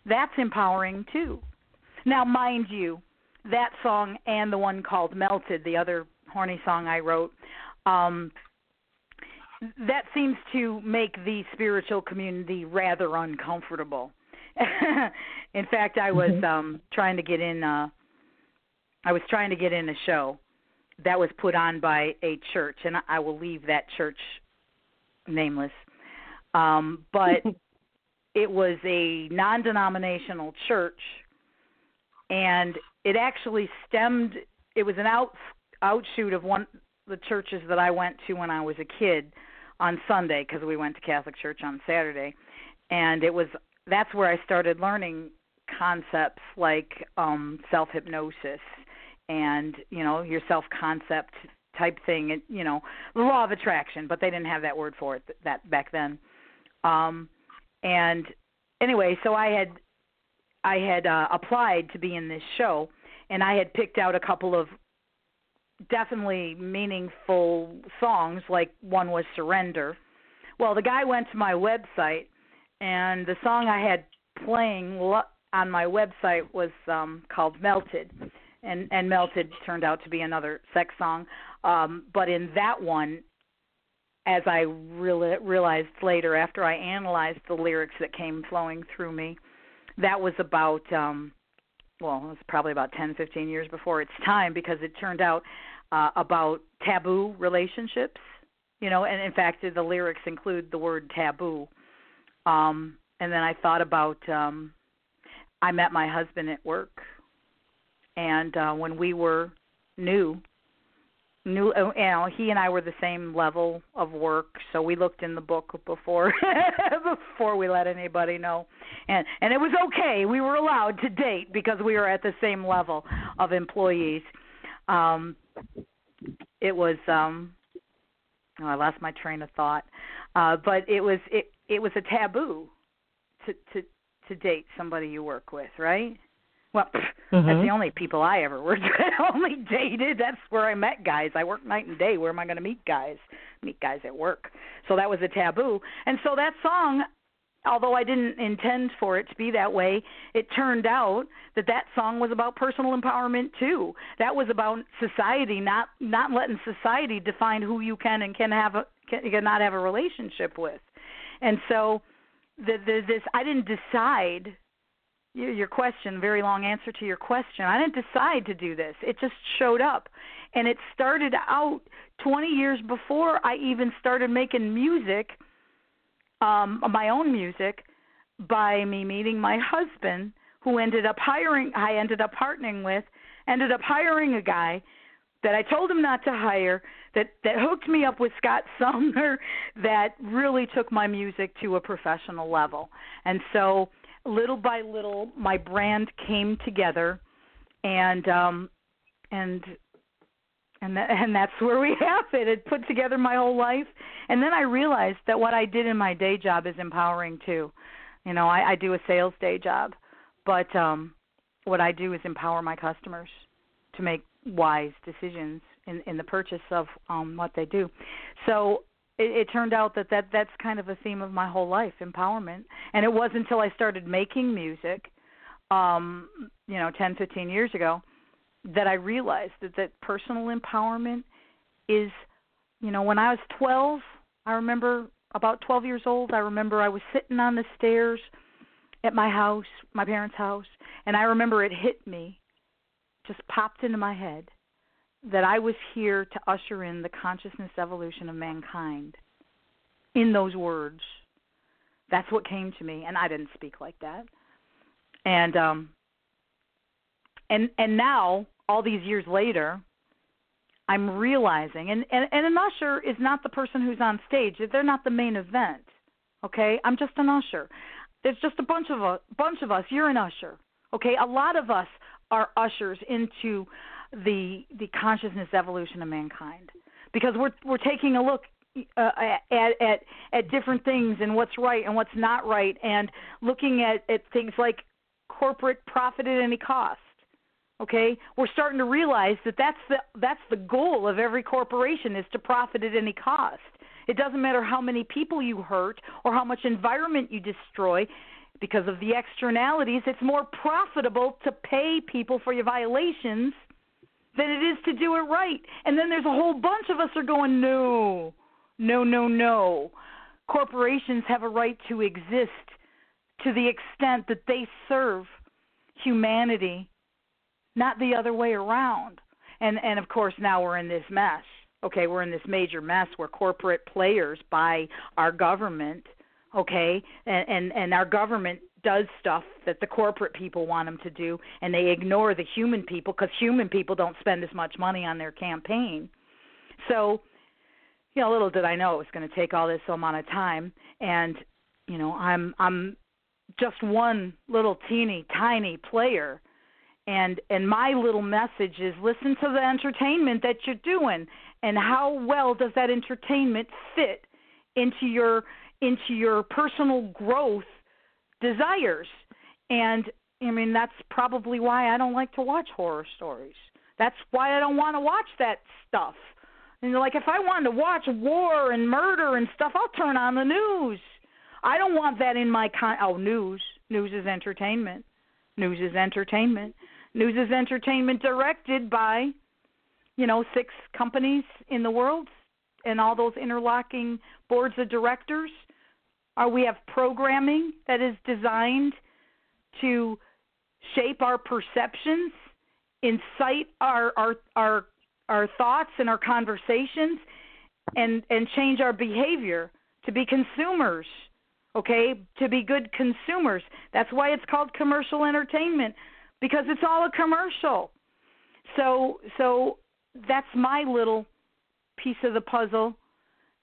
that's empowering too. Now, mind you, that song and the one called Melted, the other horny song I wrote, that seems to make the spiritual community rather uncomfortable. In fact, I was trying to get in a show that was put on by a church, and I will leave that church nameless. But it was a non-denominational church, and it actually stemmed. It was an outshoot of one the churches that I went to when I was a kid on Sunday, because we went to Catholic church on Saturday, and it was that's where I started learning concepts like self-hypnosis and, you know, your self-concept type thing, and, you know, the law of attraction, but they didn't have that word for it that back then. And anyway, so I had applied to be in this show, and I had picked out a couple of definitely meaningful songs, like one was Surrender. Well, the guy went to my website, and the song I had playing on my website was called Melted, and Melted turned out to be another sex song. But in that one, as I realized later after I analyzed the lyrics that came flowing through me, that was about it was probably about 10, 15 years before its time, because it turned out about taboo relationships, you know, and in fact, the lyrics include the word taboo. And then I thought about, I met my husband at work, and when we were new, you know, he and I were the same level of work, so we looked in the book before we let anybody know, and it was okay. We were allowed to date because we were at the same level of employees. It was I lost my train of thought, but it was a taboo to date somebody you work with, right? Well, that's the only people I ever worked with. I only dated. That's where I met guys. I work night and day. Where am I going to meet guys? Meet guys at work. So that was a taboo. And so that song, although I didn't intend for it to be that way, it turned out that song was about personal empowerment too. That was about society, not letting society define who you can and cannot have a relationship with. And so I didn't decide. Your question, very long answer to your question. I didn't decide to do this. It just showed up. And it started out 20 years before I even started making music, my own music, by me meeting my husband, who ended up hiring a guy that I told him not to hire, that hooked me up with Scott Sumner, that really took my music to a professional level. And so little by little, my brand came together, and that's where we have it. It put together my whole life, and then I realized that what I did in my day job is empowering too. You know, I do a sales day job, but what I do is empower my customers to make wise decisions in the purchase of what they do. So it turned out that's kind of a theme of my whole life, empowerment. And it wasn't until I started making music, 10, 15 years ago, that I realized that personal empowerment is, you know, when I was 12, I remember about 12 years old, I remember I was sitting on the stairs at my house, my parents' house, and I remember it hit me, just popped into my head, that I was here to usher in the consciousness evolution of mankind. In those words, that's what came to me, and I didn't speak like that. And and now, all these years later, I'm realizing, and an usher is not the person who's on stage. They're not the main event, okay? I'm just an usher. There's just a bunch of us. You're an usher, okay? A lot of us are ushers into the consciousness evolution of mankind because we're taking a look at different things and what's right and what's not right, and looking at things like corporate profit at any cost. Okay, we're starting to realize that that's the goal of every corporation, is to profit at any cost. It doesn't matter how many people you hurt or how much environment you destroy because of the externalities. It's more profitable to pay people for your violations than it is to do it right. And then there's a whole bunch of us are going, no, no, no, no. Corporations have a right to exist to the extent that they serve humanity, not the other way around. And of course, now we're in this mess. Okay, we're in this major mess where corporate players buy our government, okay, and our government does stuff that the corporate people want them to do, and they ignore the human people because human people don't spend as much money on their campaign. So, you know, little did I know it was going to take all this amount of time, and, you know, I'm just one little teeny tiny player. And my little message is, listen to the entertainment that you're doing, and how well does that entertainment fit into your personal growth desires. And, I mean, that's probably why I don't like to watch horror stories. That's why I don't want to watch that stuff. And, like, if I wanted to watch war and murder and stuff, I'll turn on the news. I don't want that in my news. News is entertainment. News is entertainment. News is entertainment directed by, you know, 6 companies in the world and all those interlocking boards of directors. We have programming that is designed to shape our perceptions, incite our thoughts and our conversations, and change our behavior to be consumers. Okay, to be good consumers. That's why it's called commercial entertainment, because it's all a commercial. So that's my little piece of the puzzle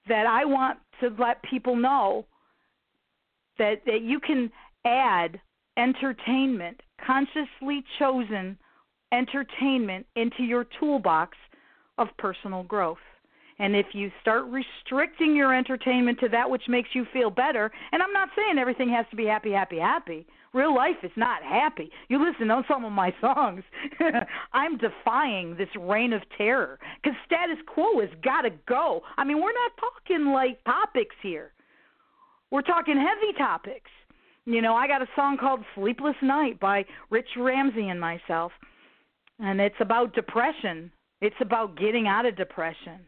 that I want to let people know, that you can add entertainment, consciously chosen entertainment, into your toolbox of personal growth. And if you start restricting your entertainment to that which makes you feel better, and I'm not saying everything has to be happy, happy, happy. Real life is not happy. You listen to some of my songs. I'm defying this reign of terror because status quo has got to go. I mean, we're not talking light topics here. We're talking heavy topics. You know, I got a song called Sleepless Night by Rich Ramsey and myself, and it's about depression. It's about getting out of depression.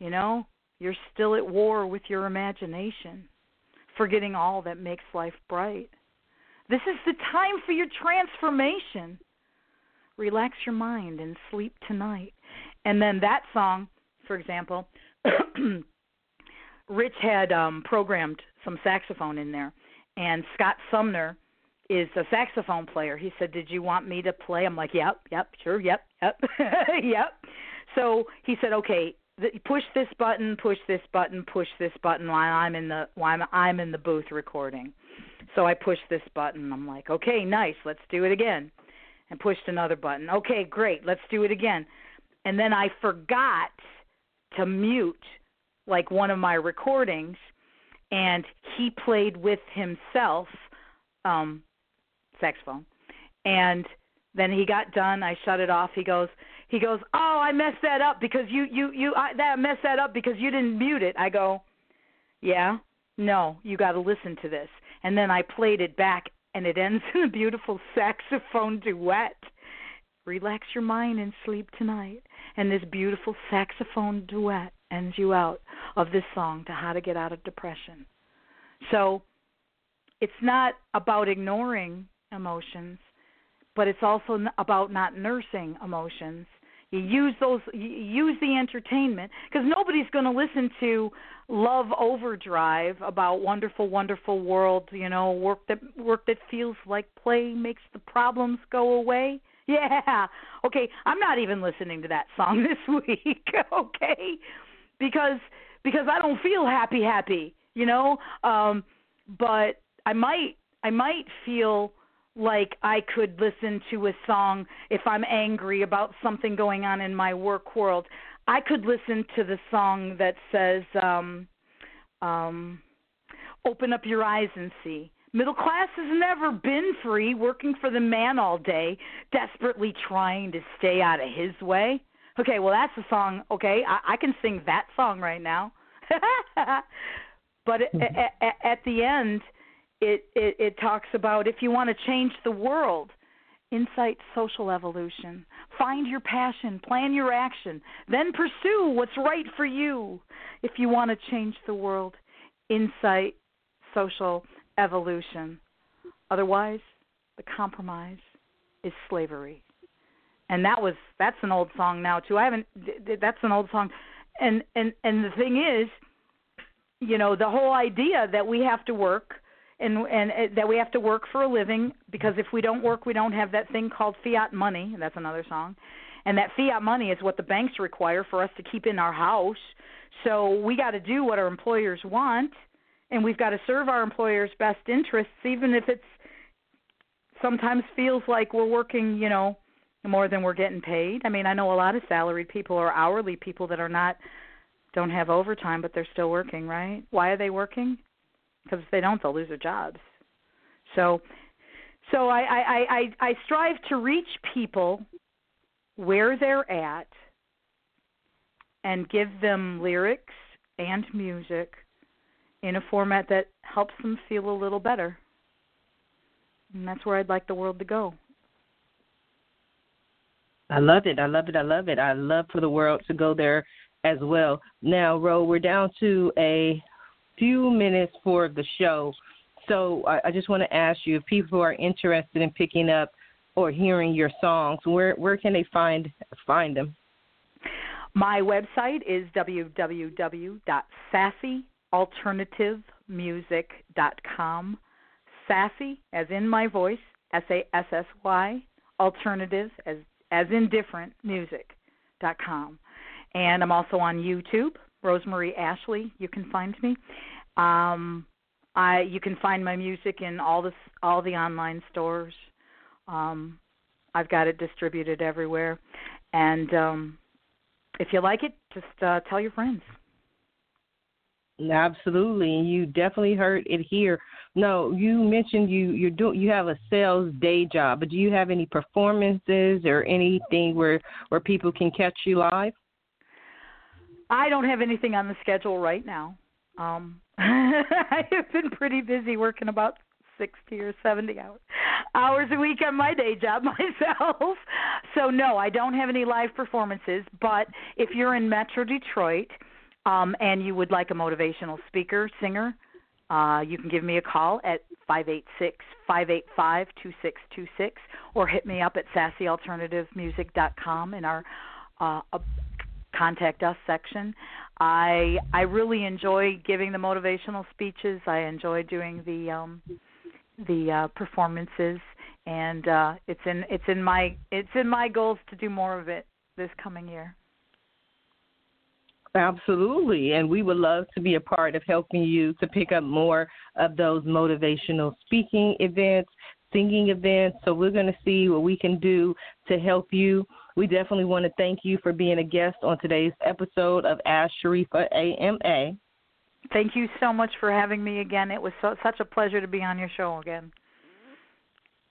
You know, you're still at war with your imagination, forgetting all that makes life bright. This is the time for your transformation. Relax your mind and sleep tonight. And then that song, for example, Rich had programmed some saxophone in there. And Scott Sumner is a saxophone player. He said, did you want me to play? I'm like, yep, sure, yep. So he said, okay, push this button, push this button, push this button while I'm in the booth recording. So I push this button. I'm like, okay, nice, let's do it again. And pushed another button. Okay, great, let's do it again. And then I forgot to mute, like, one of my recordings, and he played with himself saxophone. And then he got done. I shut it off. He goes, oh, I messed that up because I messed that up because you didn't mute it. I go, yeah, no, you got to listen to this. And then I played it back, and it ends in a beautiful saxophone duet. Relax your mind and sleep tonight. And this beautiful saxophone duet ends you out of this song to how to get out of depression. So it's not about ignoring emotions, but it's also about not nursing emotions. You use the entertainment, because nobody's going to listen to Love Overdrive about wonderful, wonderful world, you know, work that feels like play makes the problems go away. Yeah. Okay, I'm not even listening to that song this week, okay? Because I don't feel happy, you know? But I might I might feel like I could listen to a song if I'm angry about something going on in my work world. I could listen to the song that says, open up your eyes and see. Middle class has never been free, working for the man all day, desperately trying to stay out of his way. Okay, well, that's a song. Okay, I can sing that song right now. But at the end, it talks about if you want to change the world, incite social evolution, find your passion, plan your action, then pursue what's right for you. If you want to change the world, incite social evolution. Otherwise, the compromise is slavery. And that's an old song now too. That's an old song. And the thing is, you know, the whole idea that we have to work and that we have to work for a living, because if we don't work, we don't have that thing called fiat money. And that's another song. And that fiat money is what the banks require for us to keep in our house. So we got to do what our employers want. And we've got to serve our employers' best interests, even if it sometimes feels like we're working, you know, more than we're getting paid. I mean, I know a lot of salaried people or hourly people that don't have overtime, but they're still working, right? Why are they working? Because if they don't, they'll lose their jobs. So I strive to reach people where they're at and give them lyrics and music in a format that helps them feel a little better. And that's where I'd like the world to go. I love it. I love it. I love it. I love for the world to go there as well. Now, Ro, we're down to a few minutes for the show. So I just want to ask you, if people are interested in picking up or hearing your songs, where can they find them? My website is www.sassyalternativemusic.com. Sassy, as in my voice, SASSY, alternative, as in different, music.com. And I'm also on YouTube, Rosemarie Ashley, you can find me. You can find my music in all the online stores. I've got it distributed everywhere. And if you like it, just tell your friends. Absolutely, and you definitely heard it here. No, you mentioned you have a sales day job, but do you have any performances or anything where people can catch you live? I don't have anything on the schedule right now. I have been pretty busy working about 60 or 70 hours a week on my day job myself. So no, I don't have any live performances. But if you're in Metro Detroit, and you would like a motivational speaker, singer, you can give me a call at 586-585-2626 or hit me up at sassyalternativemusic.com in our Contact Us section. I really enjoy giving the motivational speeches. I enjoy doing the performances, and it's in my goals to do more of it this coming year. Absolutely, and we would love to be a part of helping you to pick up more of those motivational speaking events, singing events, so we're going to see what we can do to help you. We definitely want to thank you for being a guest on today's episode of Ask Sharifah AMA. Thank you so much for having me again. It was such a pleasure to be on your show again.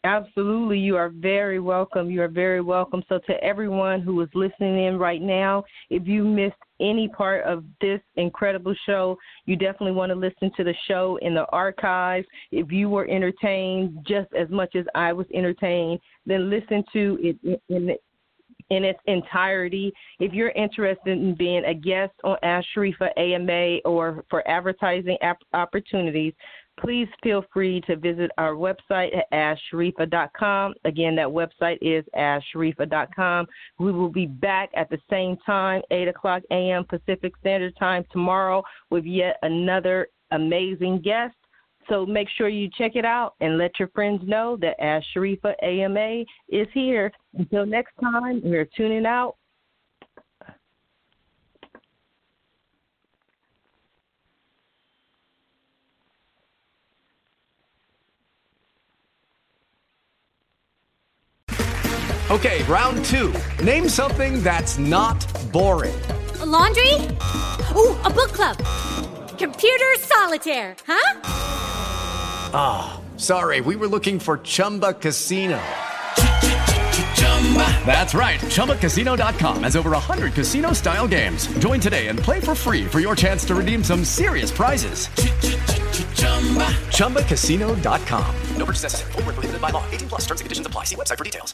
Absolutely. You are very welcome. You are very welcome. So to everyone who is listening in right now, if you missed any part of this incredible show, you definitely want to listen to the show in the archives. If you were entertained just as much as I was entertained, then listen to it in its entirety. If you're interested in being a guest on Ask Sharifah AMA or for advertising opportunities, please feel free to visit our website at AskSharifah.com. Again, that website is AskSharifah.com. We will be back at the same time, 8 o'clock a.m. Pacific Standard Time tomorrow with yet another amazing guest. So make sure you check it out and let your friends know that Ask Sharifah AMA is here. Until next time, we're tuning out. Okay, round two. Name something that's not boring. A laundry? Ooh, a book club. Computer solitaire, huh? Ah, oh, sorry. We were looking for Chumba Casino. That's right. ChumbaCasino.com has over 100 casino-style games. Join today and play for free for your chance to redeem some serious prizes. ChumbaCasino.com. No purchase necessary. Void where prohibited by law. 18+ terms and conditions apply. See website for details.